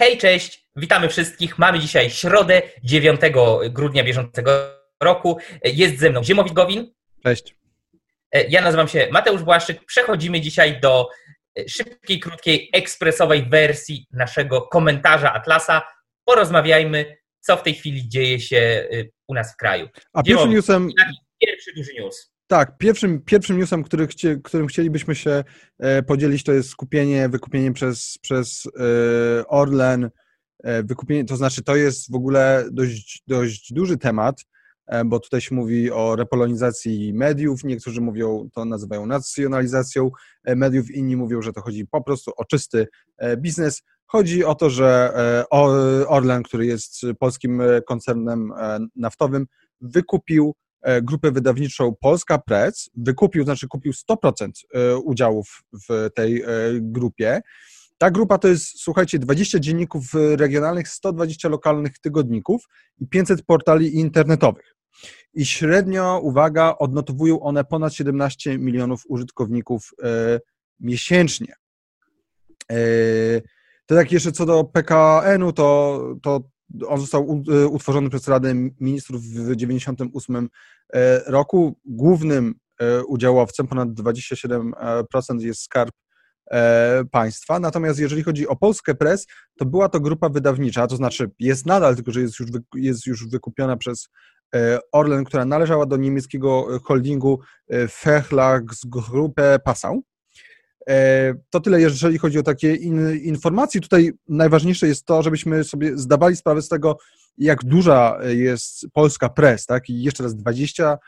Hej, cześć, witamy wszystkich. Mamy dzisiaj środę, 9 grudnia bieżącego roku. Jest ze mną Ziemowit Gowin. Cześć. Ja nazywam się Mateusz Błaszczyk. Przechodzimy dzisiaj do szybkiej, krótkiej, ekspresowej wersji naszego komentarza Atlasa. Porozmawiajmy, co w tej chwili dzieje się u nas w kraju. A pierwszym newsem... Pierwszy duży news. Tak, pierwszym newsem, którym chcielibyśmy się podzielić, to jest wykupienie przez Orlen. Wykupienie, to znaczy, to jest w ogóle dość duży temat, bo tutaj się mówi o repolonizacji mediów, niektórzy mówią, to nazywają nacjonalizacją mediów, inni mówią, że to chodzi po prostu o czysty biznes. Chodzi o to, że Orlen, który jest polskim koncernem naftowym, wykupił grupę wydawniczą Polska Press, kupił 100% udziałów w tej grupie. Ta grupa to jest, słuchajcie, 20 dzienników regionalnych, 120 lokalnych tygodników i 500 portali internetowych. I średnio, uwaga, odnotowują one ponad 17 milionów użytkowników miesięcznie. To tak jeszcze co do PKN-u, to on został utworzony przez Radę Ministrów w 1998 roku. Głównym udziałowcem, ponad 27%, jest Skarb Państwa. Natomiast jeżeli chodzi o Polskę Press, to była to grupa wydawnicza, to znaczy jest nadal, tylko że jest już wykupiona przez Orlen, która należała do niemieckiego holdingu Verlagsgruppe Passau. To tyle, jeżeli chodzi o takie informacje. Tutaj najważniejsze jest to, żebyśmy sobie zdawali sprawę z tego, jak duża jest Polska Press, tak? I jeszcze raz 20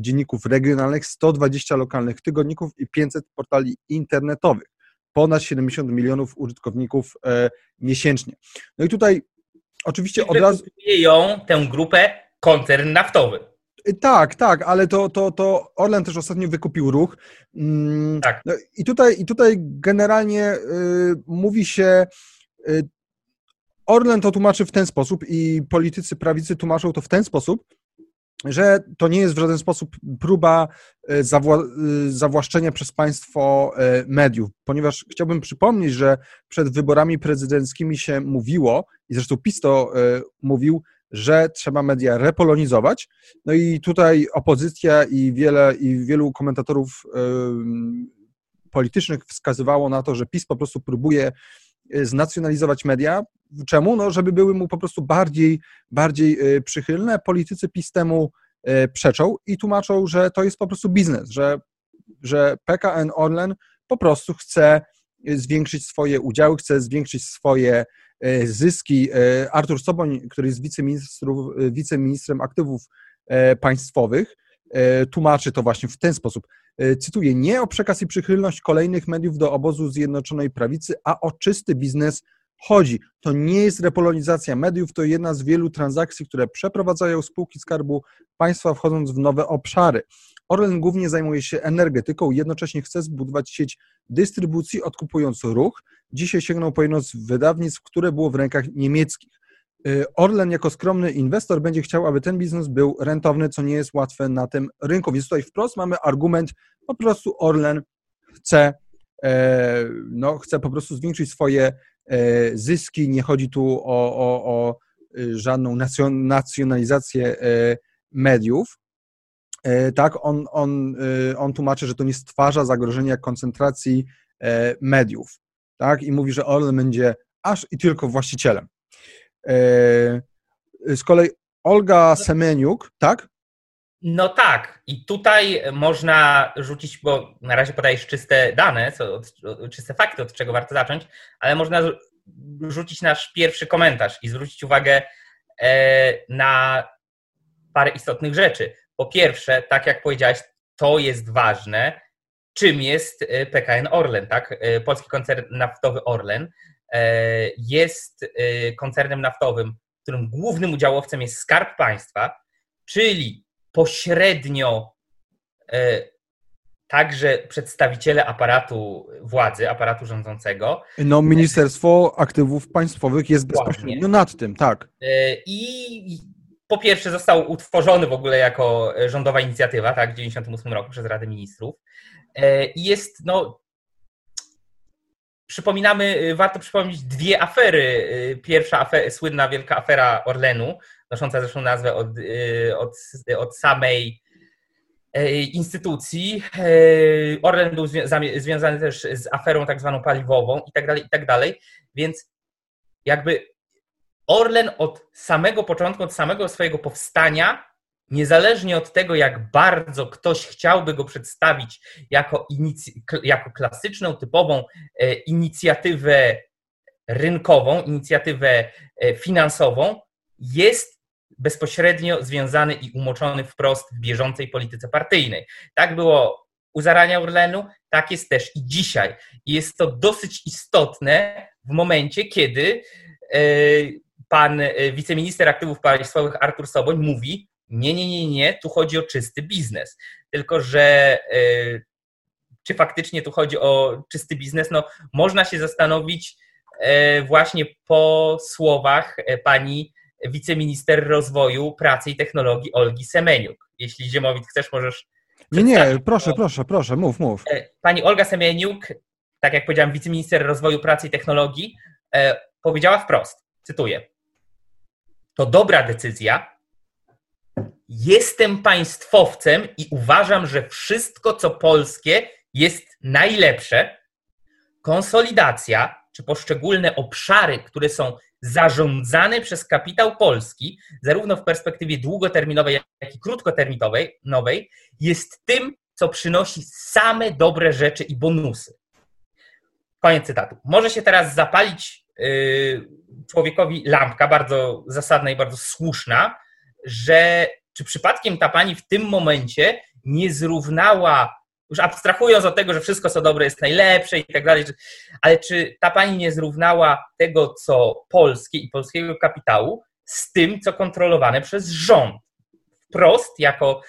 dzienników regionalnych, 120 lokalnych tygodników i 500 portali internetowych. Ponad 70 milionów użytkowników miesięcznie. No i tutaj oczywiście od razu... tę grupę koncern naftowy. Tak, ale to Orlen też ostatnio wykupił Ruch. Tak. No i tutaj generalnie mówi się, Orlen to tłumaczy w ten sposób i politycy prawicy tłumaczą to w ten sposób, że to nie jest w żaden sposób próba zawłaszczenia przez państwo mediów, ponieważ chciałbym przypomnieć, że przed wyborami prezydenckimi się mówiło, i zresztą PiS to mówił, że trzeba media repolonizować. No i tutaj opozycja i wielu komentatorów politycznych wskazywało na to, że PiS po prostu próbuje znacjonalizować media. Czemu? No, żeby były mu po prostu bardziej przychylne. Politycy PiS temu przeczą i tłumaczą, że to jest po prostu biznes, że PKN Orlen po prostu chce zwiększyć swoje udziały, chce zwiększyć swoje zyski. Artur Soboń, który jest wiceministrem aktywów państwowych, tłumaczy to właśnie w ten sposób. Cytuję, nie o przekaz i przychylność kolejnych mediów do obozu Zjednoczonej Prawicy, a o czysty biznes chodzi. To nie jest repolonizacja mediów, to jedna z wielu transakcji, które przeprowadzają spółki Skarbu Państwa, wchodząc w nowe obszary. Orlen głównie zajmuje się energetyką, jednocześnie chce zbudować sieć dystrybucji, odkupując Ruch. Dzisiaj sięgnął po jedno z wydawnictw, które było w rękach niemieckich. Orlen jako skromny inwestor będzie chciał, aby ten biznes był rentowny, co nie jest łatwe na tym rynku. Więc tutaj wprost mamy argument, po prostu Orlen chce po prostu zwiększyć swoje zyski. Nie chodzi tu o żadną nacjonalizację mediów. Tak, on tłumaczy, że to nie stwarza zagrożenia koncentracji mediów, tak, i mówi, że Orlen będzie aż i tylko właścicielem. Z kolei Olga Semeniuk, tak? No tak, i tutaj można rzucić, bo na razie podajesz czyste dane, czyste fakty, od czego warto zacząć, ale można rzucić nasz pierwszy komentarz i zwrócić uwagę na parę istotnych rzeczy. Po pierwsze, tak jak powiedziałaś, to jest ważne, czym jest PKN Orlen, tak? Polski koncern naftowy Orlen jest koncernem naftowym, którym głównym udziałowcem jest Skarb Państwa, czyli pośrednio także przedstawiciele aparatu władzy, aparatu rządzącego. No, Ministerstwo Aktywów Państwowych jest bezpośrednio nad tym, tak. I... Po pierwsze został utworzony w ogóle jako rządowa inicjatywa, tak, w 1998 roku przez Radę Ministrów. I jest Przypominamy, warto przypomnieć dwie afery. Pierwsza słynna wielka afera Orlenu, nosząca zresztą nazwę od samej instytucji. Orlen był związany też z aferą tak zwaną paliwową i tak dalej, więc jakby Orlen od samego początku, od samego swojego powstania, niezależnie od tego, jak bardzo ktoś chciałby go przedstawić jako klasyczną, typową inicjatywę rynkową, inicjatywę finansową, jest bezpośrednio związany i umoczony wprost w bieżącej polityce partyjnej. Tak było u zarania Orlenu, tak jest też i dzisiaj. Jest to dosyć istotne w momencie, kiedy pan wiceminister aktywów państwowych Artur Soboń mówi: nie, tu chodzi o czysty biznes. Tylko że czy faktycznie tu chodzi o czysty biznes? No, można się zastanowić właśnie po słowach pani wiceminister rozwoju, pracy i technologii Olgi Semeniuk. Jeśli, Ziemowit, chcesz, możesz... Nie, proszę, mów. Pani Olga Semeniuk, tak jak powiedziałem, wiceminister rozwoju, pracy i technologii, powiedziała wprost, cytuję: to dobra decyzja, jestem państwowcem i uważam, że wszystko, co polskie, jest najlepsze. Konsolidacja, czy poszczególne obszary, które są zarządzane przez kapitał polski, zarówno w perspektywie długoterminowej, jak i krótkoterminowej, jest tym, co przynosi same dobre rzeczy i bonusy. Koniec cytatu. Może się teraz zapalić człowiekowi lampka, bardzo zasadna i bardzo słuszna, że czy przypadkiem ta pani w tym momencie nie zrównała, już abstrahując od tego, że wszystko co dobre jest najlepsze i tak dalej, ale czy ta pani nie zrównała tego, co polskie i polskiego kapitału, z tym, co kontrolowane przez rząd? Wprost jako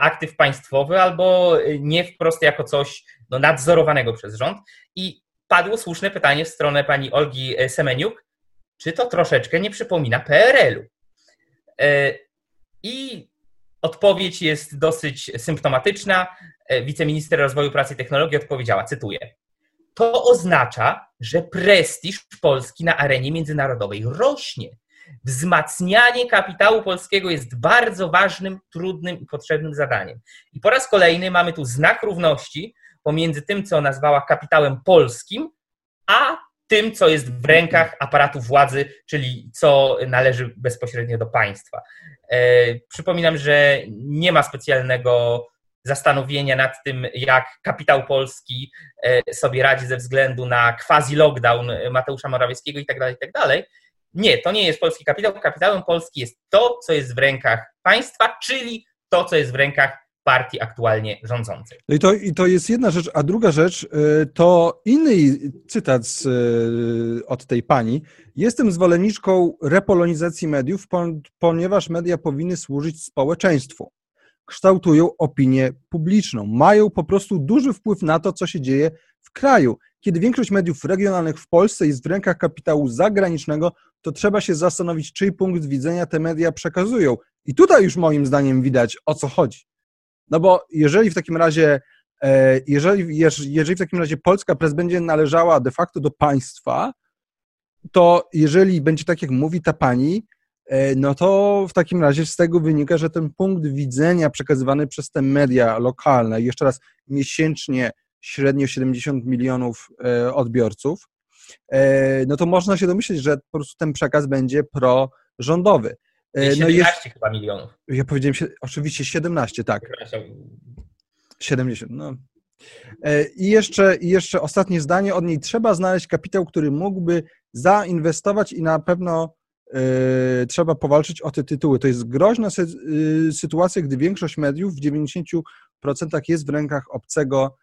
aktyw państwowy albo nie wprost jako coś nadzorowanego przez rząd. I padło słuszne pytanie w stronę pani Olgi Semeniuk, czy to troszeczkę nie przypomina PRL-u? I odpowiedź jest dosyć symptomatyczna. Wiceminister rozwoju, pracy i technologii odpowiedziała, cytuję: to oznacza, że prestiż Polski na arenie międzynarodowej rośnie. Wzmacnianie kapitału polskiego jest bardzo ważnym, trudnym i potrzebnym zadaniem. I po raz kolejny mamy tu znak równości pomiędzy tym, co nazwała kapitałem polskim, a tym, co jest w rękach aparatu władzy, czyli co należy bezpośrednio do państwa. Przypominam, że nie ma specjalnego zastanowienia nad tym, jak kapitał polski sobie radzi ze względu na quasi-lockdown Mateusza Morawieckiego i tak dalej, i tak dalej. Nie, to nie jest polski kapitał. Kapitałem Polski jest to, co jest w rękach państwa, czyli to, co jest w rękach partii aktualnie rządzącej. I to jest jedna rzecz, a druga rzecz to inny cytat od tej pani. Jestem zwolenniczką repolonizacji mediów, ponieważ media powinny służyć społeczeństwu. Kształtują opinię publiczną. Mają po prostu duży wpływ na to, co się dzieje w kraju. Kiedy większość mediów regionalnych w Polsce jest w rękach kapitału zagranicznego, to trzeba się zastanowić, czyj punkt widzenia te media przekazują. I tutaj już moim zdaniem widać, o co chodzi. No bo jeżeli w takim razie, Polska Press będzie należała de facto do państwa, to jeżeli będzie tak, jak mówi ta pani, no to w takim razie z tego wynika, że ten punkt widzenia przekazywany przez te media lokalne, jeszcze raz miesięcznie średnio 70 milionów odbiorców, no to można się domyśleć, że po prostu ten przekaz będzie prorządowy. 17 chyba milionów. Ja powiedziałem, oczywiście 17, tak. 70, no. I jeszcze ostatnie zdanie od niej. Trzeba znaleźć kapitał, który mógłby zainwestować i na pewno trzeba powalczyć o te tytuły. To jest groźna sytuacja, gdy większość mediów w 90% jest w rękach obcego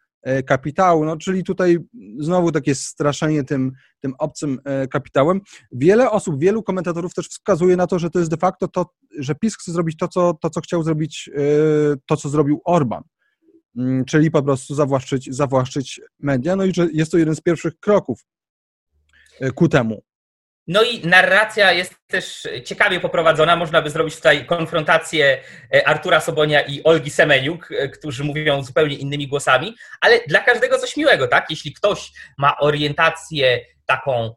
kapitału, no czyli tutaj znowu takie straszenie tym obcym kapitałem. Wiele osób, wielu komentatorów też wskazuje na to, że to jest de facto to, że PiS chce zrobić to, co chciał zrobić, to, co zrobił Orban, czyli po prostu zawłaszczyć media, no i że jest to jeden z pierwszych kroków ku temu. No i narracja jest też ciekawie poprowadzona. Można by zrobić tutaj konfrontację Artura Sobonia i Olgi Semeniuk, którzy mówią zupełnie innymi głosami, ale dla każdego coś miłego, tak? Jeśli ktoś ma orientację taką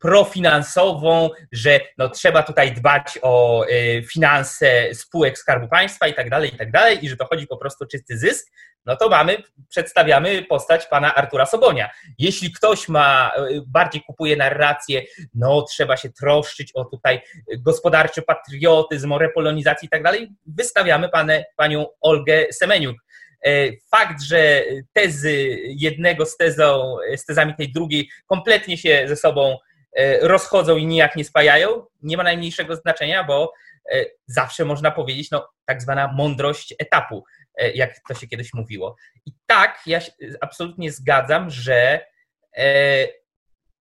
profinansową, że no, trzeba tutaj dbać o finanse spółek Skarbu Państwa i tak dalej, i że to chodzi po prostu o czysty zysk, no to przedstawiamy postać pana Artura Sobonia. Jeśli ktoś bardziej kupuje narrację, no trzeba się troszczyć o tutaj gospodarczy patriotyzm, o repolonizację i tak dalej, wystawiamy panią Olgę Semeniuk. Fakt, że tezy jednego z tezami tej drugiej kompletnie się ze sobą rozchodzą i nijak nie spajają, nie ma najmniejszego znaczenia, bo zawsze można powiedzieć, no tak zwana mądrość etapu, jak to się kiedyś mówiło. I tak, ja się absolutnie zgadzam, że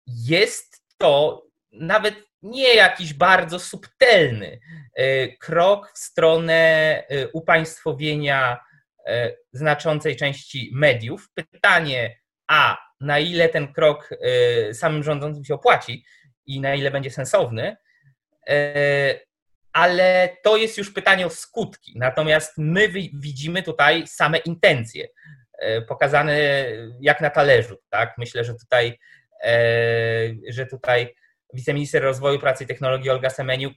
jest to nawet nie jakiś bardzo subtelny krok w stronę upaństwowienia znaczącej części mediów. Pytanie, na ile ten krok samym rządzącym się opłaci i na ile będzie sensowny, ale to jest już pytanie o skutki. Natomiast my widzimy tutaj same intencje, pokazane jak na talerzu. Tak? Myślę, że tutaj wiceminister rozwoju, pracy i technologii Olga Semeniuk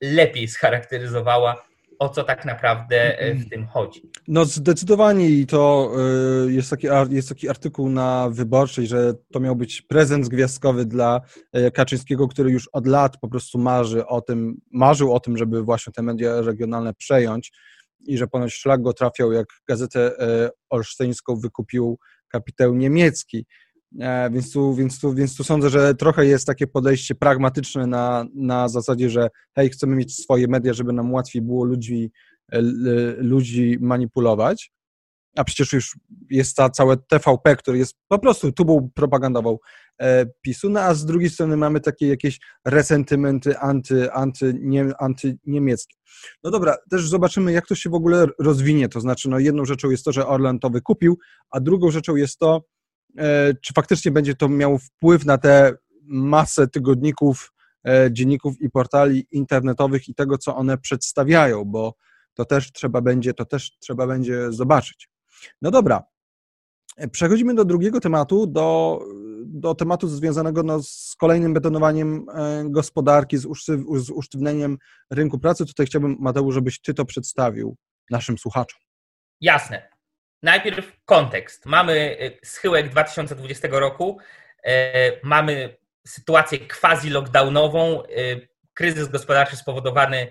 lepiej scharakteryzowała, o co tak naprawdę w tym chodzi. No zdecydowanie, i to jest taki artykuł na Wyborczej, że to miał być prezent gwiazdkowy dla Kaczyńskiego, który już od lat po prostu marzył o tym, żeby właśnie te media regionalne przejąć, i że ponoć szlak go trafiał, jak gazetę olsztyńską wykupił kapitał niemiecki. Więc tu sądzę, że trochę jest takie podejście pragmatyczne na zasadzie, że hej, chcemy mieć swoje media, żeby nam łatwiej było ludzi manipulować, a przecież już jest całe TVP, który jest po prostu tubą propagandową PiS-u, no a z drugiej strony mamy takie jakieś resentymenty antyniemieckie. No dobra, też zobaczymy, jak to się w ogóle rozwinie, to znaczy no jedną rzeczą jest to, że Orlen to wykupił, a drugą rzeczą jest to, czy faktycznie będzie to miało wpływ na tę masę tygodników, dzienników i portali internetowych i tego, co one przedstawiają, bo to też trzeba będzie zobaczyć. No dobra, przechodzimy do drugiego tematu, do tematu związanego z kolejnym betonowaniem gospodarki, z usztywnieniem rynku pracy. Tutaj chciałbym, Mateusz, żebyś Ty to przedstawił naszym słuchaczom. Jasne. Najpierw kontekst. Mamy schyłek 2020 roku, mamy sytuację quasi-lockdownową, kryzys gospodarczy spowodowany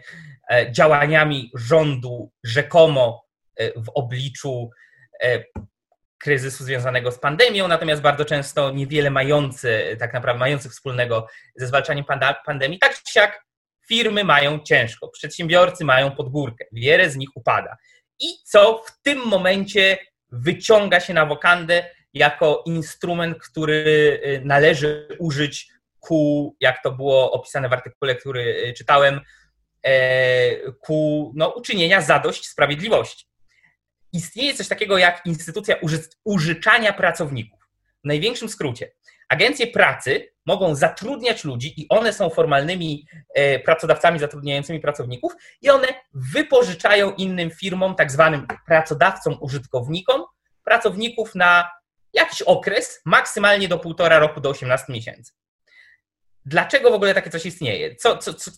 działaniami rządu rzekomo w obliczu kryzysu związanego z pandemią, natomiast bardzo często niewiele tak naprawdę mających wspólnego ze zwalczaniem pandemii. Tak czy siak firmy mają ciężko, przedsiębiorcy mają pod górkę, wiele z nich upada. I co w tym momencie wyciąga się na wokandę jako instrument, który należy użyć ku, jak to było opisane w artykule, który czytałem, ku uczynienia zadość sprawiedliwości. Istnieje coś takiego jak instytucja użyczania pracowników. W największym skrócie. Agencje pracy mogą zatrudniać ludzi i one są formalnymi pracodawcami zatrudniającymi pracowników i one wypożyczają innym firmom, tak zwanym pracodawcom, użytkownikom, pracowników na jakiś okres, maksymalnie do 1,5 roku, do 18 miesięcy. Dlaczego w ogóle takie coś istnieje?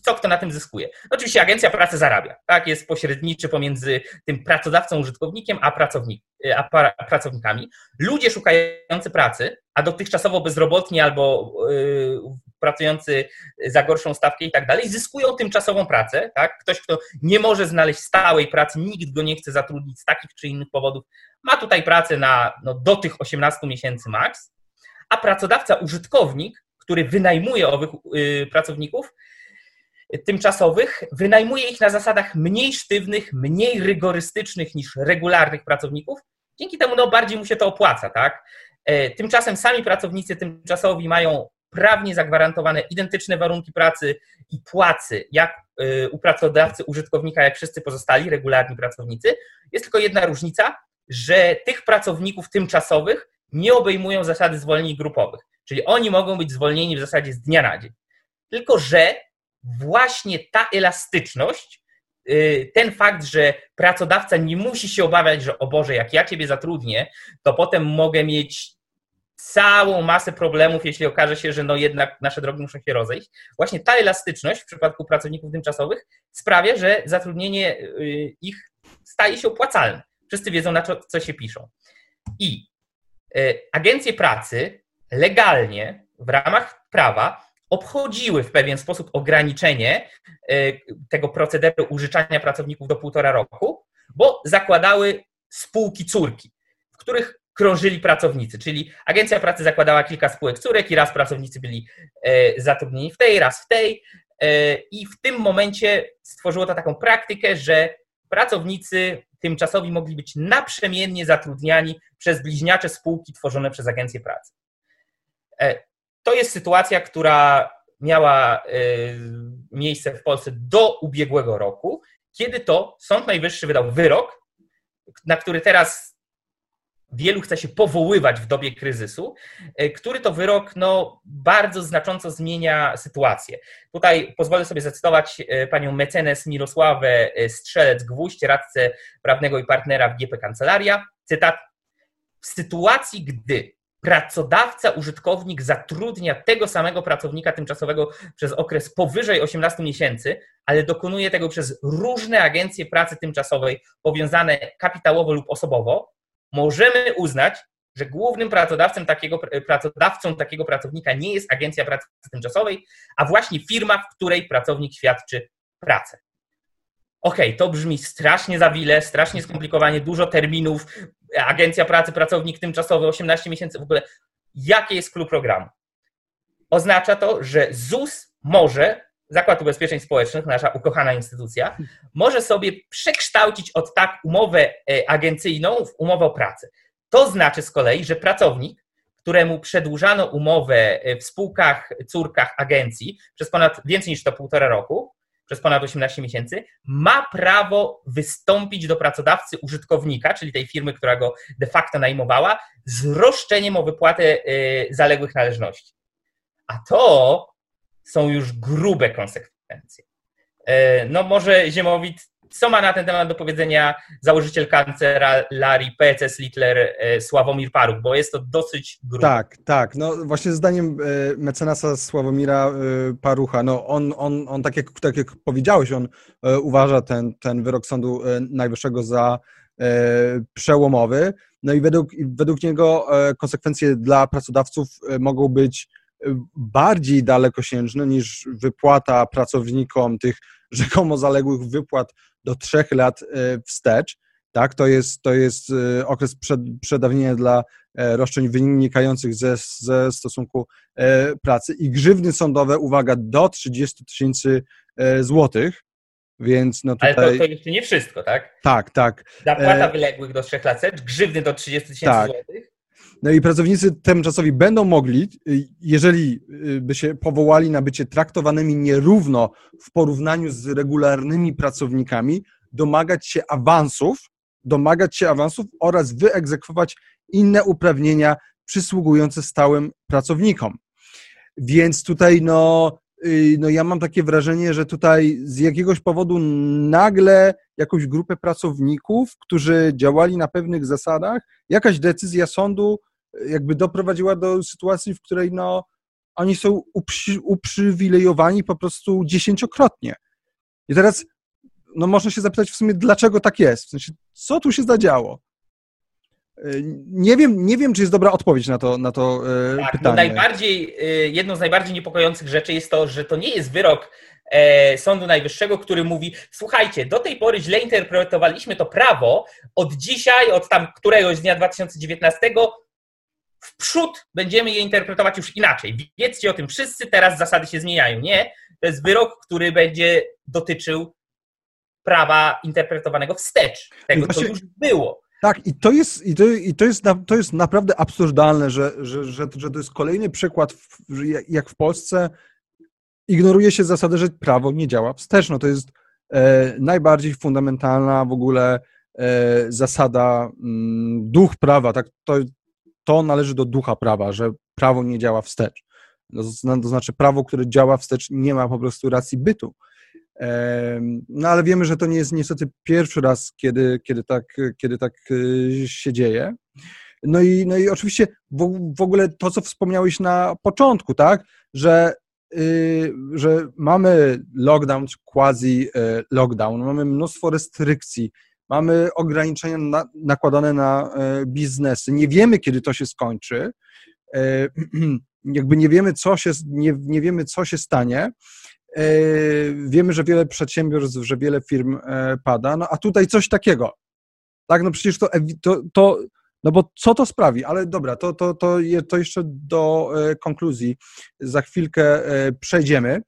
Co kto na tym zyskuje? Oczywiście agencja pracy zarabia, tak? Jest pośredniczy pomiędzy tym pracodawcą, użytkownikiem, a pracownikami. Ludzie szukający pracy, a dotychczasowo bezrobotni albo pracujący za gorszą stawkę i tak dalej, zyskują tymczasową pracę, tak? Ktoś, kto nie może znaleźć stałej pracy, nikt go nie chce zatrudnić z takich czy innych powodów, ma tutaj pracę do tych 18 miesięcy maks, a pracodawca, użytkownik, który wynajmuje owych pracowników tymczasowych, wynajmuje ich na zasadach mniej sztywnych, mniej rygorystycznych niż regularnych pracowników. Dzięki temu bardziej mu się to opłaca, tak? Tymczasem sami pracownicy tymczasowi mają prawnie zagwarantowane identyczne warunki pracy i płacy jak u pracodawcy, użytkownika, jak wszyscy pozostali regularni pracownicy. Jest tylko jedna różnica, że tych pracowników tymczasowych nie obejmują zasady zwolnień grupowych. Czyli oni mogą być zwolnieni w zasadzie z dnia na dzień. Tylko że właśnie ta elastyczność, ten fakt, że pracodawca nie musi się obawiać, że o Boże, jak ja Ciebie zatrudnię, to potem mogę mieć całą masę problemów, jeśli okaże się, że no jednak nasze drogi muszą się rozejść. Właśnie ta elastyczność w przypadku pracowników tymczasowych sprawia, że zatrudnienie ich staje się opłacalne. Wszyscy wiedzą, na co się piszą. I agencje pracy legalnie w ramach prawa obchodziły w pewien sposób ograniczenie tego procederu użyczania pracowników do 1,5 roku, bo zakładały spółki córki, w których krążyli pracownicy, czyli agencja pracy zakładała kilka spółek córek i raz pracownicy byli zatrudnieni w tej, raz w tej i w tym momencie stworzyło to taką praktykę, że pracownicy tymczasowi mogli być naprzemiennie zatrudniani przez bliźniacze spółki tworzone przez agencję pracy. To jest sytuacja, która miała miejsce w Polsce do ubiegłego roku, kiedy to Sąd Najwyższy wydał wyrok, na który teraz wielu chce się powoływać w dobie kryzysu, który to wyrok bardzo znacząco zmienia sytuację. Tutaj pozwolę sobie zacytować panią mecenas Mirosławę Strzelec-Gwóźdź, radcę prawnego i partnera w GP Kancelaria. Cytat: w sytuacji, gdy pracodawca, użytkownik zatrudnia tego samego pracownika tymczasowego przez okres powyżej 18 miesięcy, ale dokonuje tego przez różne agencje pracy tymczasowej powiązane kapitałowo lub osobowo, możemy uznać, że głównym pracodawcą takiego pracownika nie jest agencja pracy tymczasowej, a właśnie firma, w której pracownik świadczy pracę. Okej, to brzmi strasznie zawile, strasznie skomplikowanie, dużo terminów, agencja pracy, pracownik tymczasowy, 18 miesięcy, w ogóle jakie jest clue programu? Oznacza to, że ZUS może, Zakład Ubezpieczeń Społecznych, nasza ukochana instytucja, może sobie przekształcić od tak umowę agencyjną w umowę o pracę. To znaczy z kolei, że pracownik, któremu przedłużano umowę w spółkach, córkach agencji przez więcej niż to 1,5 roku, przez ponad 18 miesięcy, ma prawo wystąpić do pracodawcy użytkownika, czyli tej firmy, która go de facto najmowała, z roszczeniem o wypłatę zaległych należności. A to są już grube konsekwencje. Może Ziemowit, co ma na ten temat do powiedzenia założyciel kancelarii PCS Littler Sławomir Paruch, bo jest to dosyć grube. Tak. Właśnie zdaniem mecenasa Sławomira Parucha, on tak jak powiedziałeś, on uważa ten wyrok Sądu Najwyższego za przełomowy. I według niego konsekwencje dla pracodawców mogą być bardziej dalekosiężne niż wypłata pracownikom tych rzekomo zaległych wypłat do 3 lat wstecz. Tak? To jest okres przedawnienia dla roszczeń wynikających ze stosunku pracy i grzywny sądowe, uwaga, do 30 000 złotych. Więc tutaj... Ale to jeszcze nie wszystko, tak? Tak. Zapłata wyległych do 3 lat wstecz, grzywny do 30 000 złotych. I pracownicy tymczasowi będą mogli, jeżeli by się powołali na bycie traktowanymi nierówno w porównaniu z regularnymi pracownikami, domagać się awansów oraz wyegzekwować inne uprawnienia przysługujące stałym pracownikom. Więc tutaj ja mam takie wrażenie, że tutaj z jakiegoś powodu nagle jakąś grupę pracowników, którzy działali na pewnych zasadach, jakaś decyzja sądu jakby doprowadziła do sytuacji, w której oni są uprzywilejowani po prostu 10-krotnie. I teraz można się zapytać w sumie, dlaczego tak jest? W sensie, co tu się zadziało? Nie wiem, czy jest dobra odpowiedź na to pytanie. Jedną z najbardziej niepokojących rzeczy jest to, że to nie jest wyrok Sądu Najwyższego, który mówi: słuchajcie, do tej pory źle interpretowaliśmy to prawo, od dzisiaj, od tam któregoś dnia 2019 w przód będziemy je interpretować już inaczej. Wiedzcie o tym wszyscy, teraz zasady się zmieniają. Nie, to jest wyrok, który będzie dotyczył prawa interpretowanego wstecz, tego co już było. Tak, to jest naprawdę absurdalne, że to jest kolejny przykład, jak w Polsce ignoruje się zasadę, że prawo nie działa wstecz. To jest najbardziej fundamentalna w ogóle zasada, duch prawa. Tak, to należy do ducha prawa, że prawo nie działa wstecz. To znaczy prawo, które działa wstecz, nie ma po prostu racji bytu. No ale wiemy, że to nie jest niestety pierwszy raz, kiedy tak się dzieje. No i oczywiście w ogóle to, co wspomniałeś na początku, tak, że mamy lockdown, quasi-lockdown, mamy mnóstwo restrykcji, mamy ograniczenia nakładane na biznesy. Nie wiemy, kiedy to się skończy, jakby nie wiemy, co się stanie. Wiemy, że wiele przedsiębiorstw, że wiele firm pada, no a tutaj coś takiego. Tak, no przecież to no bo co to sprawi? Ale dobra, to jeszcze do konkluzji za chwilkę przejdziemy.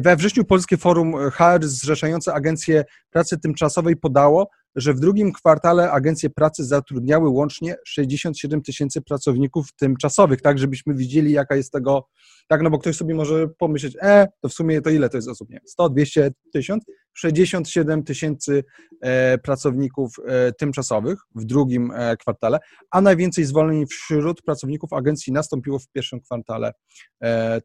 We wrześniu Polskie Forum HR zrzeszające agencje pracy tymczasowej podało, że w drugim kwartale agencje pracy zatrudniały łącznie 67 000 pracowników tymczasowych, tak żebyśmy widzieli, jaka jest tego, tak, no bo ktoś sobie może pomyśleć, to w sumie to ile to jest osób, nie? 100, 200, 1000, 67 000 pracowników tymczasowych w drugim kwartale, a najwięcej zwolnień wśród pracowników agencji nastąpiło w pierwszym kwartale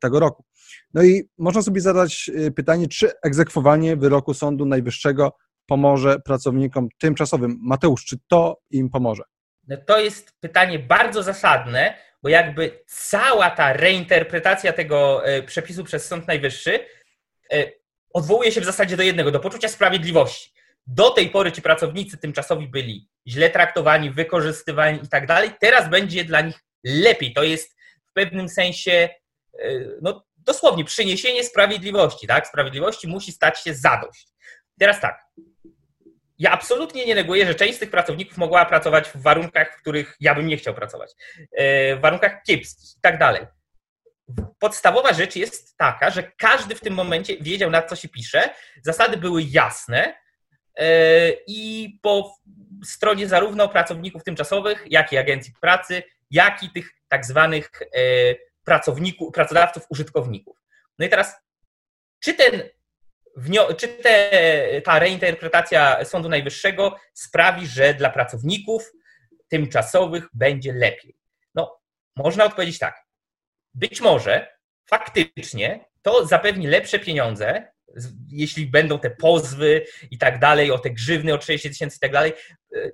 tego roku. No i można sobie zadać pytanie, czy egzekwowanie wyroku Sądu Najwyższego pomoże pracownikom tymczasowym. Mateusz, czy to im pomoże? No to jest pytanie bardzo zasadne, bo jakby cała ta reinterpretacja tego przepisu przez Sąd Najwyższy odwołuje się w zasadzie do jednego, do poczucia sprawiedliwości. Do tej pory ci pracownicy tymczasowi byli źle traktowani, wykorzystywani i tak dalej. Teraz będzie dla nich lepiej. To jest w pewnym sensie no, dosłownie przyniesienie sprawiedliwości. Tak? Sprawiedliwości musi stać się zadość. Teraz tak. Ja absolutnie nie neguję, że część z tych pracowników mogła pracować w warunkach, w których ja bym nie chciał pracować, w warunkach kiepskich i tak dalej. Podstawowa rzecz jest taka, że każdy w tym momencie wiedział, na co się pisze, zasady były jasne i po stronie zarówno pracowników tymczasowych, jak i agencji pracy, jak i tych tak zwanych pracodawców, użytkowników. No i teraz, czy ta reinterpretacja Sądu Najwyższego sprawi, że dla pracowników tymczasowych będzie lepiej? No, można odpowiedzieć tak. Być może faktycznie to zapewni lepsze pieniądze, jeśli będą te pozwy i tak dalej, o te grzywny o 60 000 i tak dalej.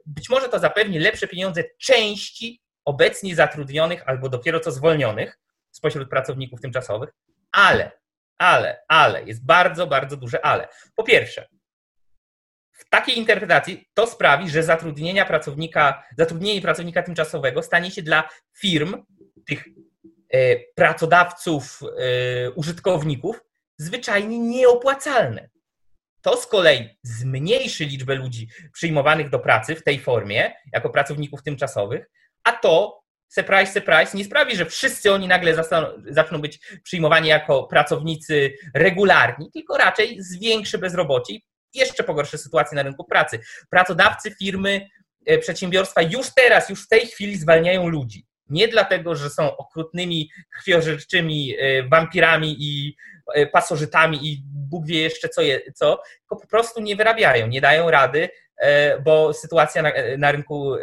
Być może to zapewni lepsze pieniądze części obecnie zatrudnionych albo dopiero co zwolnionych spośród pracowników tymczasowych, ale, jest bardzo, bardzo duże ale. Po pierwsze, w takiej interpretacji to sprawi, że zatrudnienie pracownika tymczasowego stanie się dla firm, tych pracodawców, użytkowników, zwyczajnie nieopłacalne. To z kolei zmniejszy liczbę ludzi przyjmowanych do pracy w tej formie, jako pracowników tymczasowych, a to surprise, nie sprawi, że wszyscy oni nagle zaczną być przyjmowani jako pracownicy regularni, tylko raczej zwiększy bezrobocie i jeszcze pogorszy sytuację na rynku pracy. Pracodawcy, firmy, przedsiębiorstwa już w tej chwili zwalniają ludzi. Nie dlatego, że są okrutnymi, krwiożerczymi wampirami i pasożytami i Bóg wie jeszcze co, tylko po prostu nie wyrabiają, nie dają rady, bo sytuacja na rynku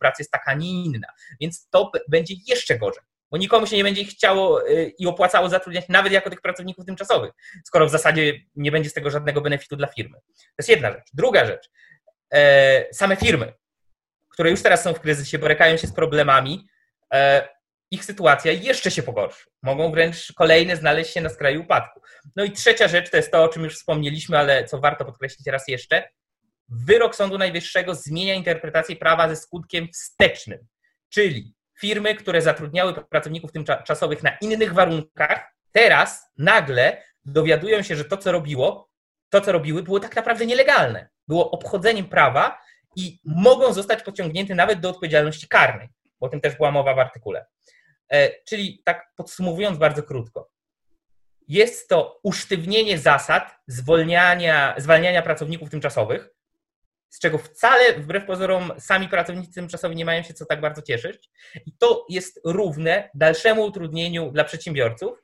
pracy jest taka, nie inna. Więc to będzie jeszcze gorzej, bo nikomu się nie będzie chciało i opłacało zatrudniać nawet jako tych pracowników tymczasowych, skoro w zasadzie nie będzie z tego żadnego benefitu dla firmy. To jest jedna rzecz. Druga rzecz, same firmy, które już teraz są w kryzysie, borykają się z problemami, ich sytuacja jeszcze się pogorszy. Mogą wręcz kolejne znaleźć się na skraju upadku. No i trzecia rzecz to jest to, o czym już wspomnieliśmy, ale co warto podkreślić raz jeszcze. Wyrok Sądu Najwyższego zmienia interpretację prawa ze skutkiem wstecznym, czyli firmy, które zatrudniały pracowników tymczasowych na innych warunkach, teraz nagle dowiadują się, że to, co robiły, było tak naprawdę nielegalne. Było obchodzeniem prawa i mogą zostać pociągnięte nawet do odpowiedzialności karnej. O tym też była mowa w artykule. Czyli tak podsumowując bardzo krótko, jest to usztywnienie zasad zwalniania pracowników tymczasowych, z czego wcale wbrew pozorom sami pracownicy tymczasowi nie mają się co tak bardzo cieszyć. I to jest równe dalszemu utrudnieniu dla przedsiębiorców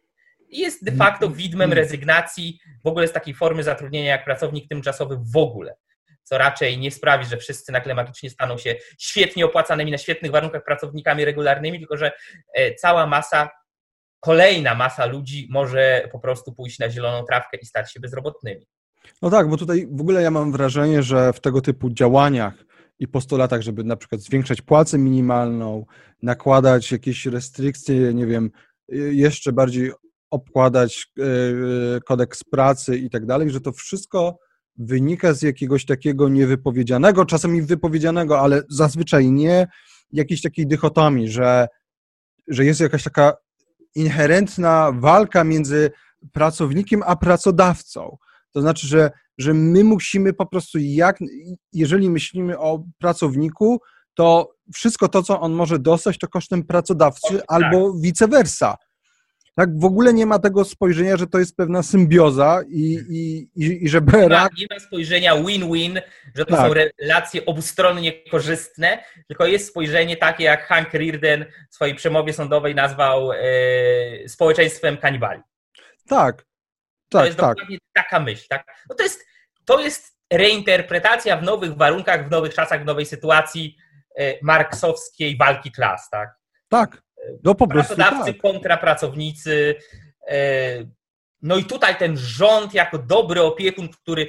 i jest de facto widmem rezygnacji w ogóle z takiej formy zatrudnienia jak pracownik tymczasowy w ogóle. co raczej nie sprawi, że wszyscy nagle magicznie staną się świetnie opłacanymi na świetnych warunkach pracownikami regularnymi, tylko że cała masa, kolejna masa ludzi może po prostu pójść na zieloną trawkę i stać się bezrobotnymi. No tak, bo tutaj w ogóle ja mam wrażenie, że w tego typu działaniach i postulatach, żeby na przykład zwiększać płacę minimalną, nakładać jakieś restrykcje, nie wiem, jeszcze bardziej obkładać kodeks pracy i tak dalej, że to wszystko wynika z jakiegoś takiego niewypowiedzianego, czasami wypowiedzianego, ale zazwyczaj nie, jakiejś takiej dychotomii, że jest jakaś taka inherentna walka między pracownikiem a pracodawcą. To znaczy, że my musimy po prostu, jeżeli myślimy o pracowniku, to wszystko to, co on może dostać, to kosztem pracodawcy albo vice versa. Tak, w ogóle nie ma tego spojrzenia, że to jest pewna symbioza i że Nie ma spojrzenia win-win, że to są relacje obustronnie korzystne, tylko jest spojrzenie takie, jak Hank Reardon w swojej przemowie sądowej nazwał społeczeństwem kanibali. To jest dokładnie taka myśl. Tak? No to jest reinterpretacja w nowych warunkach, w nowych czasach, w nowej sytuacji marksowskiej walki klas. Tak. No po prostu pracodawcy kontra pracownicy. No i tutaj ten rząd jako dobry opiekun, który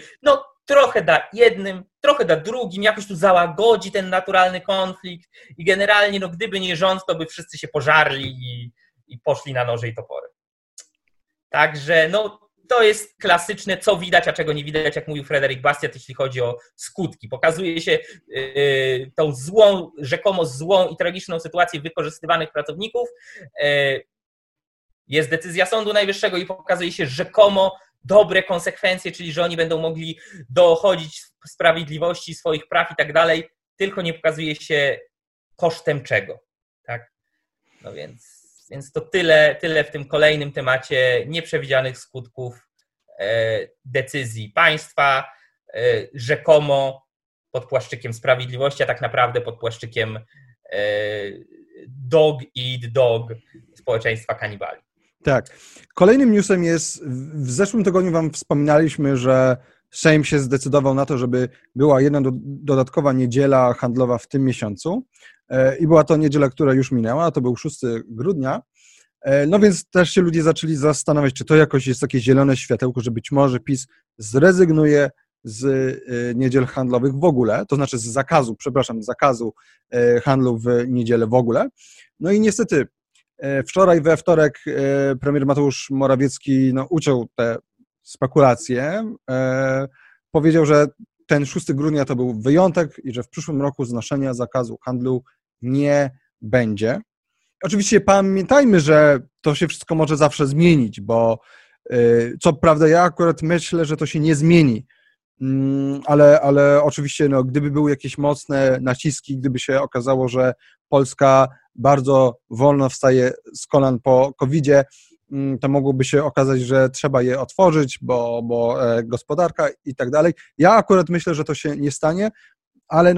trochę da jednym, trochę da drugim, jakoś tu załagodzi ten naturalny konflikt i generalnie gdyby nie rząd, to by wszyscy się pożarli i poszli na noże i topory. Także to jest klasyczne, co widać, a czego nie widać, jak mówił Frederic Bastiat, jeśli chodzi o skutki. Pokazuje się tą złą, rzekomo złą i tragiczną sytuację wykorzystywanych pracowników. Jest decyzja Sądu Najwyższego i pokazuje się rzekomo dobre konsekwencje, czyli że oni będą mogli dochodzić sprawiedliwości, swoich praw i tak dalej, tylko nie pokazuje się kosztem czego. Tak? No więc to tyle w tym kolejnym temacie nieprzewidzianych skutków decyzji państwa, rzekomo pod płaszczykiem sprawiedliwości, a tak naprawdę pod płaszczykiem dog eat dog, społeczeństwa kanibali. Tak. Kolejnym newsem jest, w zeszłym tygodniu wam wspominaliśmy, że Sejm się zdecydował na to, żeby była jedna dodatkowa niedziela handlowa w tym miesiącu. I była to niedziela, która już minęła, to był 6 grudnia, no więc też się ludzie zaczęli zastanawiać, czy to jakoś jest takie zielone światełko, że być może PiS zrezygnuje z niedziel handlowych w ogóle, to znaczy z zakazu handlu w niedzielę w ogóle. No i niestety wczoraj, we wtorek, premier Mateusz Morawiecki uciął te spekulacje, powiedział, że ten 6 grudnia to był wyjątek i że w przyszłym roku znoszenia zakazu handlu nie będzie. Oczywiście pamiętajmy, że to się wszystko może zawsze zmienić, bo co prawda ja akurat myślę, że to się nie zmieni, ale oczywiście gdyby były jakieś mocne naciski, gdyby się okazało, że Polska bardzo wolno wstaje z kolan po COVID-zie, to mogłoby się okazać, że trzeba je otworzyć, bo gospodarka i tak dalej. Ja akurat myślę, że to się nie stanie, ale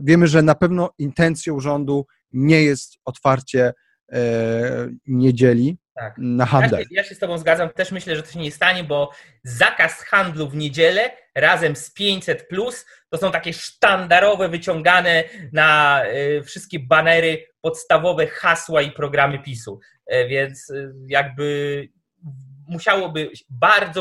wiemy, że na pewno intencją rządu nie jest otwarcie niedzieli na handel. Ja się z tobą zgadzam, też myślę, że to się nie stanie, bo zakaz handlu w niedzielę razem z 500+, to są takie sztandarowe, wyciągane na wszystkie banery, podstawowe hasła i programy PiS-u. Więc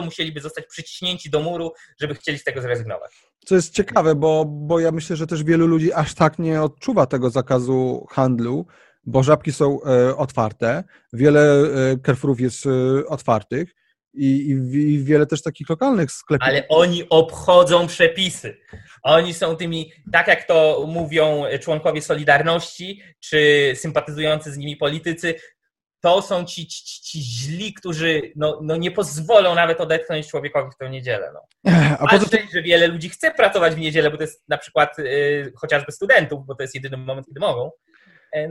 musieliby zostać przyciśnięci do muru, żeby chcieli z tego zrezygnować. Co jest ciekawe, bo ja myślę, że też wielu ludzi aż tak nie odczuwa tego zakazu handlu, bo żabki są otwarte, wiele Carrefourów jest otwartych i wiele też takich lokalnych sklepów. Ale oni obchodzą przepisy. Oni są tymi, tak jak to mówią członkowie Solidarności czy sympatyzujący z nimi politycy, to są ci źli, którzy nie pozwolą nawet odetchnąć człowiekowi w tę niedzielę. Że wiele ludzi chce pracować w niedzielę, bo to jest na przykład chociażby studentów, bo to jest jedyny moment, kiedy mogą.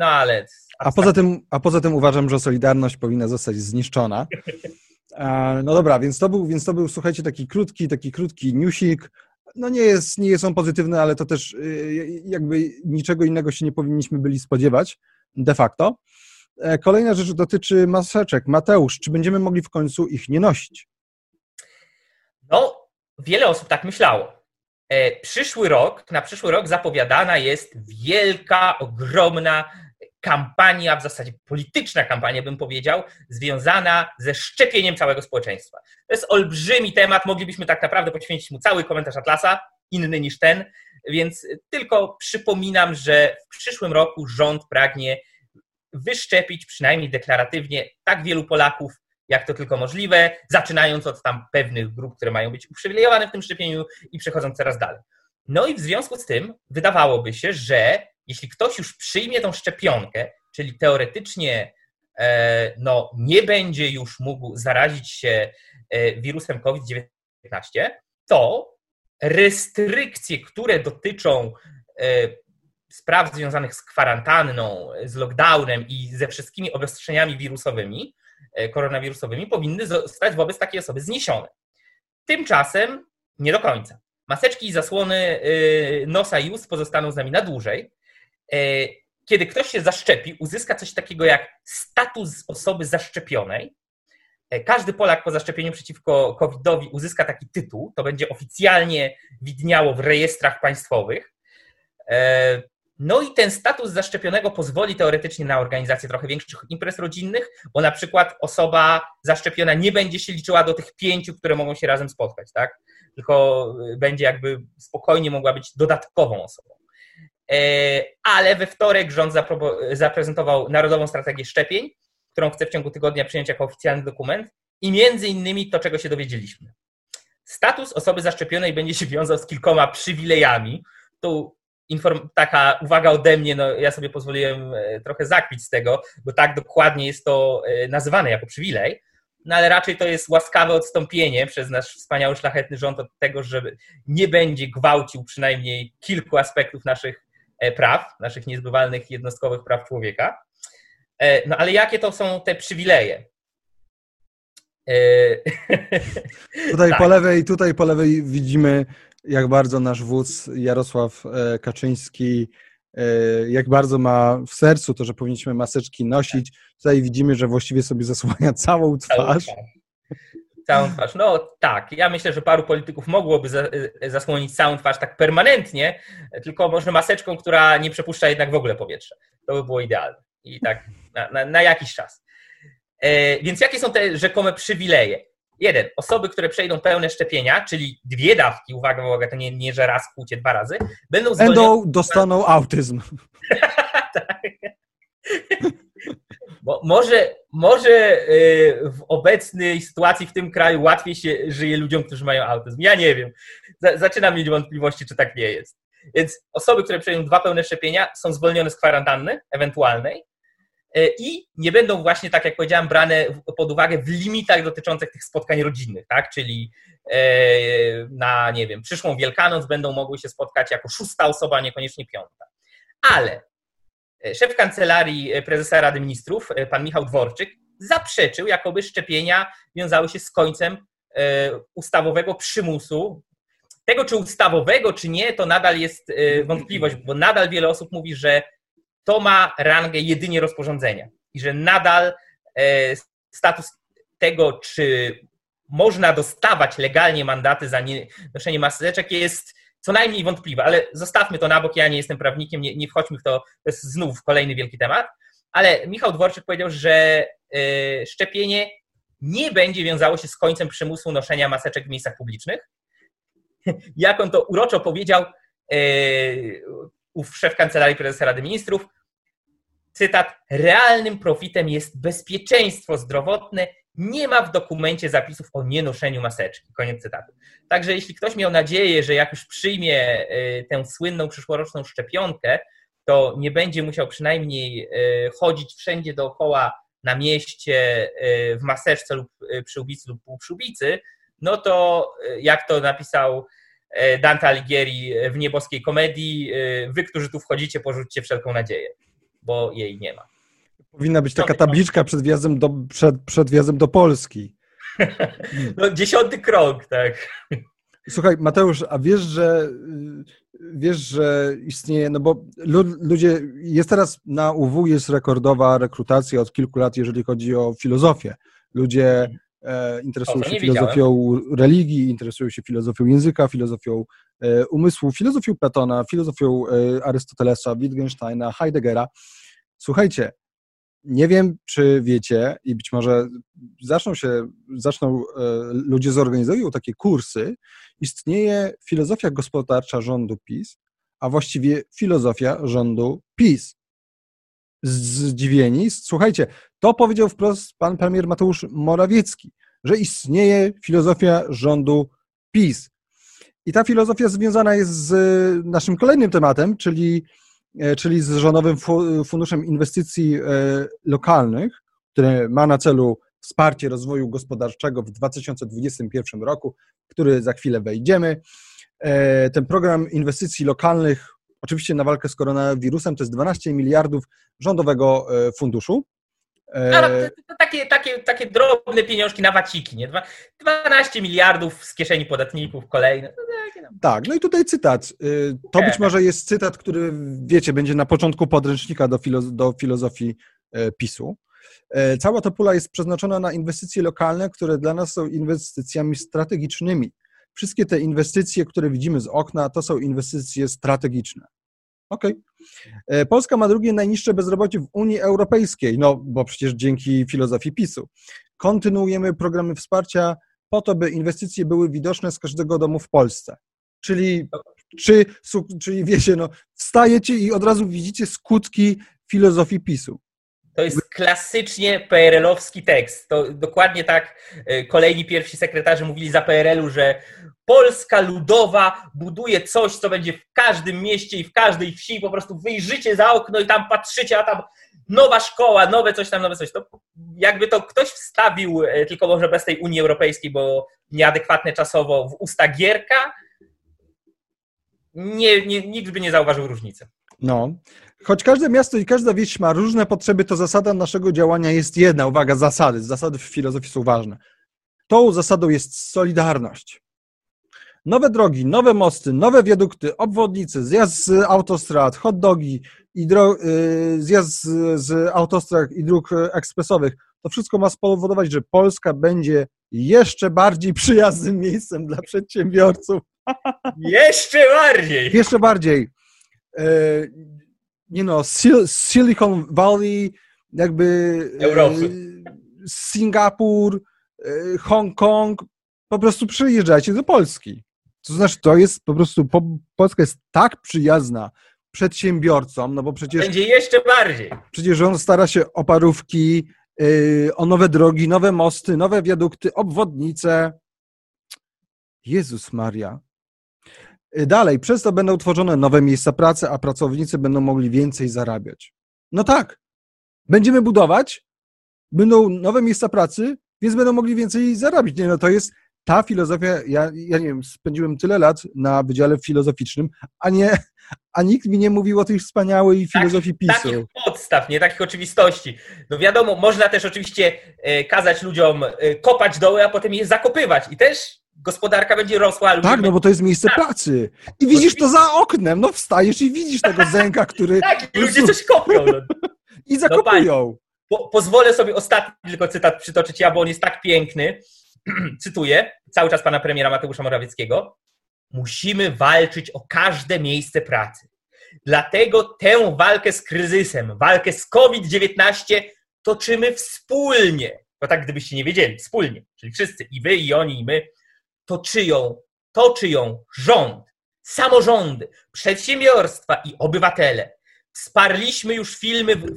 Ale... A poza tym uważam, że Solidarność powinna zostać zniszczona. No dobra, więc to był, słuchajcie, taki krótki newsik. Nie jest on pozytywny, ale to też niczego innego się nie powinniśmy byli spodziewać de facto. Kolejna rzecz dotyczy maseczek. Mateusz, czy będziemy mogli w końcu ich nie nosić? wiele osób tak myślało. Na przyszły rok zapowiadana jest wielka, ogromna kampania, w zasadzie polityczna kampania, bym powiedział, związana ze szczepieniem całego społeczeństwa. To jest olbrzymi temat, moglibyśmy tak naprawdę poświęcić mu cały komentarz Atlasa, inny niż ten, więc tylko przypominam, że w przyszłym roku rząd pragnie wyszczepić, przynajmniej deklaratywnie, tak wielu Polaków, jak to tylko możliwe, zaczynając od tam pewnych grup, które mają być uprzywilejowane w tym szczepieniu i przechodząc coraz dalej. No i w związku z tym wydawałoby się, że jeśli ktoś już przyjmie tą szczepionkę, czyli teoretycznie no, nie będzie już mógł zarazić się wirusem COVID-19, to restrykcje, które dotyczą spraw związanych z kwarantanną, z lockdownem i ze wszystkimi obostrzeniami wirusowymi, koronawirusowymi, powinny zostać wobec takiej osoby zniesione. Tymczasem nie do końca. Maseczki i zasłony nosa i ust pozostaną z nami na dłużej. Kiedy ktoś się zaszczepi, uzyska coś takiego jak status osoby zaszczepionej. Każdy Polak po zaszczepieniu przeciwko COVID-owi uzyska taki tytuł. To będzie oficjalnie widniało w rejestrach państwowych. No i ten status zaszczepionego pozwoli teoretycznie na organizację trochę większych imprez rodzinnych, bo na przykład osoba zaszczepiona nie będzie się liczyła do tych 5, które mogą się razem spotkać, tak? Tylko będzie jakby spokojnie mogła być dodatkową osobą. Ale we wtorek rząd zaprezentował Narodową Strategię Szczepień, którą chce w ciągu tygodnia przyjąć jako oficjalny dokument i między innymi to, czego się dowiedzieliśmy. Status osoby zaszczepionej będzie się wiązał z kilkoma przywilejami. Tu taka uwaga ode mnie, no ja sobie pozwoliłem trochę zakpić z tego, bo tak dokładnie jest to nazywane jako przywilej, no ale raczej to jest łaskawe odstąpienie przez nasz wspaniały, szlachetny rząd od tego, że nie będzie gwałcił przynajmniej kilku aspektów naszych praw, naszych niezbywalnych jednostkowych praw człowieka. No ale jakie to są te przywileje? Tutaj tak. po lewej widzimy, jak bardzo nasz wódz Jarosław Kaczyński, jak bardzo ma w sercu to, że powinniśmy maseczki nosić. Tutaj widzimy, że właściwie sobie zasłania całą twarz. Całą twarz. No tak, ja myślę, że paru polityków mogłoby zasłonić całą twarz tak permanentnie, tylko może maseczką, która nie przepuszcza jednak w ogóle powietrza. To by było idealne. I tak na jakiś czas. Więc jakie są te rzekome przywileje? 1. Osoby, które przejdą pełne szczepienia, czyli 2 dawki, uwaga, to nie że raz kłucie 2 razy, będą zwolnione... dostaną autyzm. Tak. Bo może w obecnej sytuacji w tym kraju łatwiej się żyje ludziom, którzy mają autyzm. Ja nie wiem. Zaczynam mieć wątpliwości, czy tak nie jest. Więc osoby, które przejdą 2 pełne szczepienia, są zwolnione z kwarantanny ewentualnej i nie będą właśnie, tak jak powiedziałem, brane pod uwagę w limitach dotyczących tych spotkań rodzinnych, tak? Czyli na, nie wiem, przyszłą Wielkanoc będą mogły się spotkać jako 6. osoba, a niekoniecznie 5. Ale szef Kancelarii Prezesa Rady Ministrów, pan Michał Dworczyk, zaprzeczył, jakoby szczepienia wiązały się z końcem ustawowego przymusu. Tego, czy ustawowego, czy nie, to nadal jest wątpliwość, bo nadal wiele osób mówi, że to ma rangę jedynie rozporządzenia i że nadal status tego, czy można dostawać legalnie mandaty za noszenie maseczek, jest co najmniej wątpliwy, ale zostawmy to na bok, ja nie jestem prawnikiem, nie wchodźmy w to, to jest znów kolejny wielki temat, ale Michał Dworczyk powiedział, że szczepienie nie będzie wiązało się z końcem przymusu noszenia maseczek w miejscach publicznych. Jak on to uroczo powiedział, ów szef Kancelarii Prezesa Rady Ministrów, cytat, realnym profitem jest bezpieczeństwo zdrowotne, nie ma w dokumencie zapisów o nienoszeniu maseczki, koniec cytatu. Także jeśli ktoś miał nadzieję, że jak już przyjmie tę słynną przyszłoroczną szczepionkę, to nie będzie musiał przynajmniej chodzić wszędzie dookoła na mieście w maseczce lub przyłbicy lub półprzyłbicy, no to jak to napisał Dante Alighieri w Nieboskiej Komedii, wy, którzy tu wchodzicie, porzućcie wszelką nadzieję, bo jej nie ma. Powinna być taka tabliczka przed wjazdem do Polski. No 10. krok, tak. Słuchaj, Mateusz, a wiesz, że istnieje, no bo ludzie, jest teraz na UW, jest rekordowa rekrutacja od kilku lat, jeżeli chodzi o filozofię. Ludzie interesują się filozofią religii, interesują się filozofią języka, filozofią umysłu, filozofią Platona, filozofią Arystotelesa, Wittgensteina, Heideggera. Słuchajcie, nie wiem, czy wiecie i być może zaczną ludzie zorganizują takie kursy. Istnieje filozofia gospodarcza rządu PiS, a właściwie filozofia rządu PiS. Zdziwieni. Słuchajcie, to powiedział wprost pan premier Mateusz Morawiecki, że istnieje filozofia rządu PiS. I ta filozofia związana jest z naszym kolejnym tematem, czyli z Rządowym Funduszem Inwestycji Lokalnych, który ma na celu wsparcie rozwoju gospodarczego w 2021 roku, który za chwilę wejdziemy. Ten program inwestycji lokalnych, oczywiście na walkę z koronawirusem, to jest 12 miliardów rządowego funduszu. No, to takie drobne pieniążki na waciki, nie? 12 miliardów z kieszeni podatników kolejne. Tak, no i tutaj cytat. To być może jest cytat, który, wiecie, będzie na początku podręcznika do filozofii PiS-u. Cała ta pula jest przeznaczona na inwestycje lokalne, które dla nas są inwestycjami strategicznymi. Wszystkie te inwestycje, które widzimy z okna, to są inwestycje strategiczne. Okej. Polska ma drugie najniższe bezrobocie w Unii Europejskiej, no bo przecież dzięki filozofii PiS-u. Kontynuujemy programy wsparcia po to, by inwestycje były widoczne z każdego domu w Polsce. Czyli wiecie, no wstajecie i od razu widzicie skutki filozofii PiS-u. To jest klasycznie PRL-owski tekst. To dokładnie tak kolejni pierwsi sekretarze mówili za PRL-u, że Polska Ludowa buduje coś, co będzie w każdym mieście i w każdej wsi. Po prostu wyjrzycie za okno i tam patrzycie, a tam nowa szkoła, nowe coś. To jakby to ktoś wstawił, tylko może bez tej Unii Europejskiej, bo nieadekwatne czasowo, w usta Gierka, nikt by nie zauważył różnicy. No, choć każde miasto i każda wieś ma różne potrzeby, to zasada naszego działania jest jedna. Uwaga, zasady w filozofii są ważne. Tą zasadą jest solidarność. Nowe drogi, nowe mosty, nowe wiadukty, obwodnice, zjazd z autostrad, hot dogi i zjazd z autostrad i dróg ekspresowych. To wszystko ma spowodować, że Polska będzie jeszcze bardziej przyjaznym miejscem dla przedsiębiorców. Jeszcze bardziej. Nie no, Silicon Valley, jakby Europy. Singapur, Hong Kong, po prostu przyjeżdżajcie do Polski. To znaczy, to jest po prostu, Polska jest tak przyjazna przedsiębiorcom, no bo przecież... Będzie jeszcze bardziej. Przecież on stara się o parówki, o nowe drogi, nowe mosty, nowe wiadukty, obwodnice. Jezus Maria. Dalej, przez to będą tworzone nowe miejsca pracy, a pracownicy będą mogli więcej zarabiać. No tak, będziemy budować, będą nowe miejsca pracy, więc będą mogli więcej zarabiać. Nie, no to jest ta filozofia, ja nie wiem, spędziłem tyle lat na wydziale filozoficznym, a nikt mi nie mówił o tej wspaniałej filozofii PiS-u. Takich podstaw, nie takich oczywistości. No wiadomo, można też oczywiście kazać ludziom kopać doły, a potem je zakopywać i też... Gospodarka będzie rosła. Tak, no bo to jest miejsce pracy. I widzisz to za oknem. No wstajesz i widzisz tego zęka, który... Tak, ludzie coś kopią. No. I zakopują. No, pozwolę sobie ostatni tylko cytat przytoczyć bo on jest tak piękny. Cytuję cały czas pana premiera Mateusza Morawieckiego. Musimy walczyć o każde miejsce pracy. Dlatego tę walkę z kryzysem, walkę z COVID-19 toczymy wspólnie. Bo tak gdybyście nie wiedzieli, wspólnie. Czyli wszyscy, i wy, i oni, i my. Toczy ją rząd, samorządy, przedsiębiorstwa i obywatele. Wsparliśmy już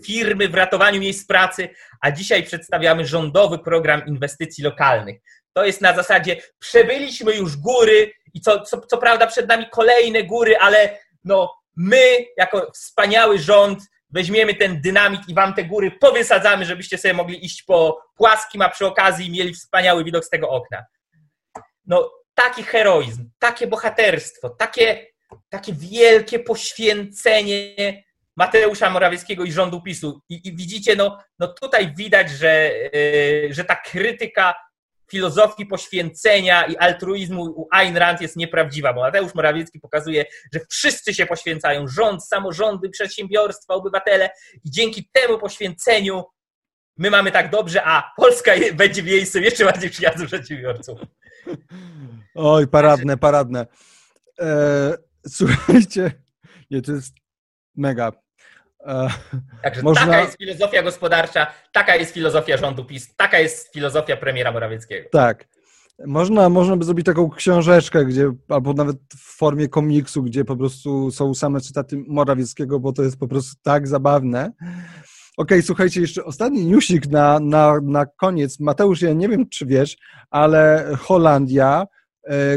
firmy w ratowaniu miejsc pracy, a dzisiaj przedstawiamy rządowy program inwestycji lokalnych. To jest na zasadzie, przebyliśmy już góry i co prawda przed nami kolejne góry, ale no my jako wspaniały rząd weźmiemy ten dynamit i wam te góry powysadzamy, żebyście sobie mogli iść po płaskim, a przy okazji mieli wspaniały widok z tego okna. No, taki heroizm, takie bohaterstwo, takie wielkie poświęcenie Mateusza Morawieckiego i rządu PiS-u. I widzicie, no tutaj widać, że ta krytyka filozofii poświęcenia i altruizmu u Ayn Rand jest nieprawdziwa, bo Mateusz Morawiecki pokazuje, że wszyscy się poświęcają, rząd, samorządy, przedsiębiorstwa, obywatele i dzięki temu poświęceniu my mamy tak dobrze, a Polska będzie miejscem jeszcze bardziej przyjaznym przedsiębiorcom. Oj, paradne. Słuchajcie, nie, to jest mega. Także można... taka jest filozofia gospodarcza, taka jest filozofia rządu PiS, taka jest filozofia premiera Morawieckiego. Tak. Można by zrobić taką książeczkę, gdzie, albo nawet w formie komiksu, gdzie po prostu są same cytaty Morawieckiego, bo to jest po prostu tak zabawne. Okej, słuchajcie, jeszcze ostatni newsik na koniec. Mateusz, ja nie wiem, czy wiesz, ale Holandia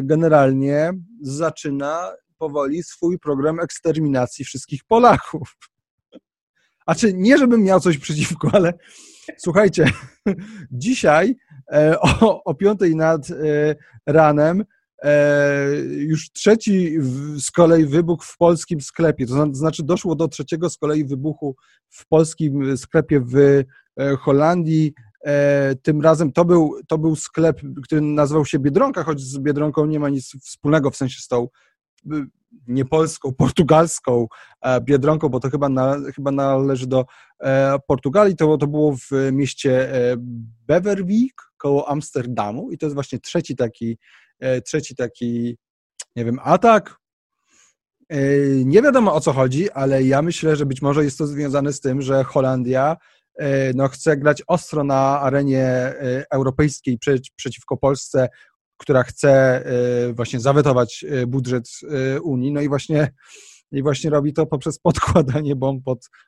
generalnie zaczyna powoli swój program eksterminacji wszystkich Polaków. A czy nie, żebym miał coś przeciwko, ale słuchajcie, dzisiaj o 5:00 nad ranem już trzeci z kolei wybuch w polskim sklepie, to znaczy doszło do trzeciego z kolei wybuchu w polskim sklepie w Holandii. Tym razem to był sklep, który nazywał się Biedronka, choć z Biedronką nie ma nic wspólnego, w sensie z tą nie polską, portugalską Biedronką, bo to chyba należy do Portugalii. To było w mieście Beverwijk koło Amsterdamu i to jest właśnie trzeci taki, nie wiem, atak. Nie wiadomo, o co chodzi, ale ja myślę, że być może jest to związane z tym, że Holandia chce grać ostro na arenie europejskiej przeciwko Polsce, która chce właśnie zawetować budżet Unii, i właśnie robi to poprzez podkładanie bomb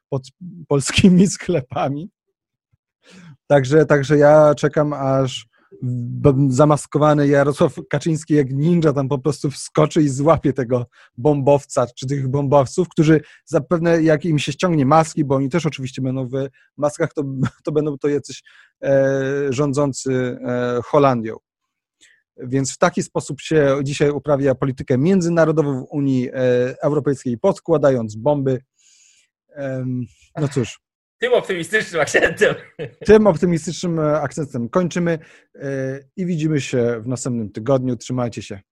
pod polskimi sklepami. Także ja czekam, aż zamaskowany Jarosław Kaczyński jak ninja tam po prostu wskoczy i złapie tego bombowca, czy tych bombowców, którzy zapewne, jak im się ściągnie maski, bo oni też oczywiście będą w maskach, to będą to jacyś rządzący Holandią. Więc w taki sposób się dzisiaj uprawia politykę międzynarodową w Unii Europejskiej, podkładając bomby. No cóż. Tym optymistycznym akcentem kończymy i widzimy się w następnym tygodniu. Trzymajcie się.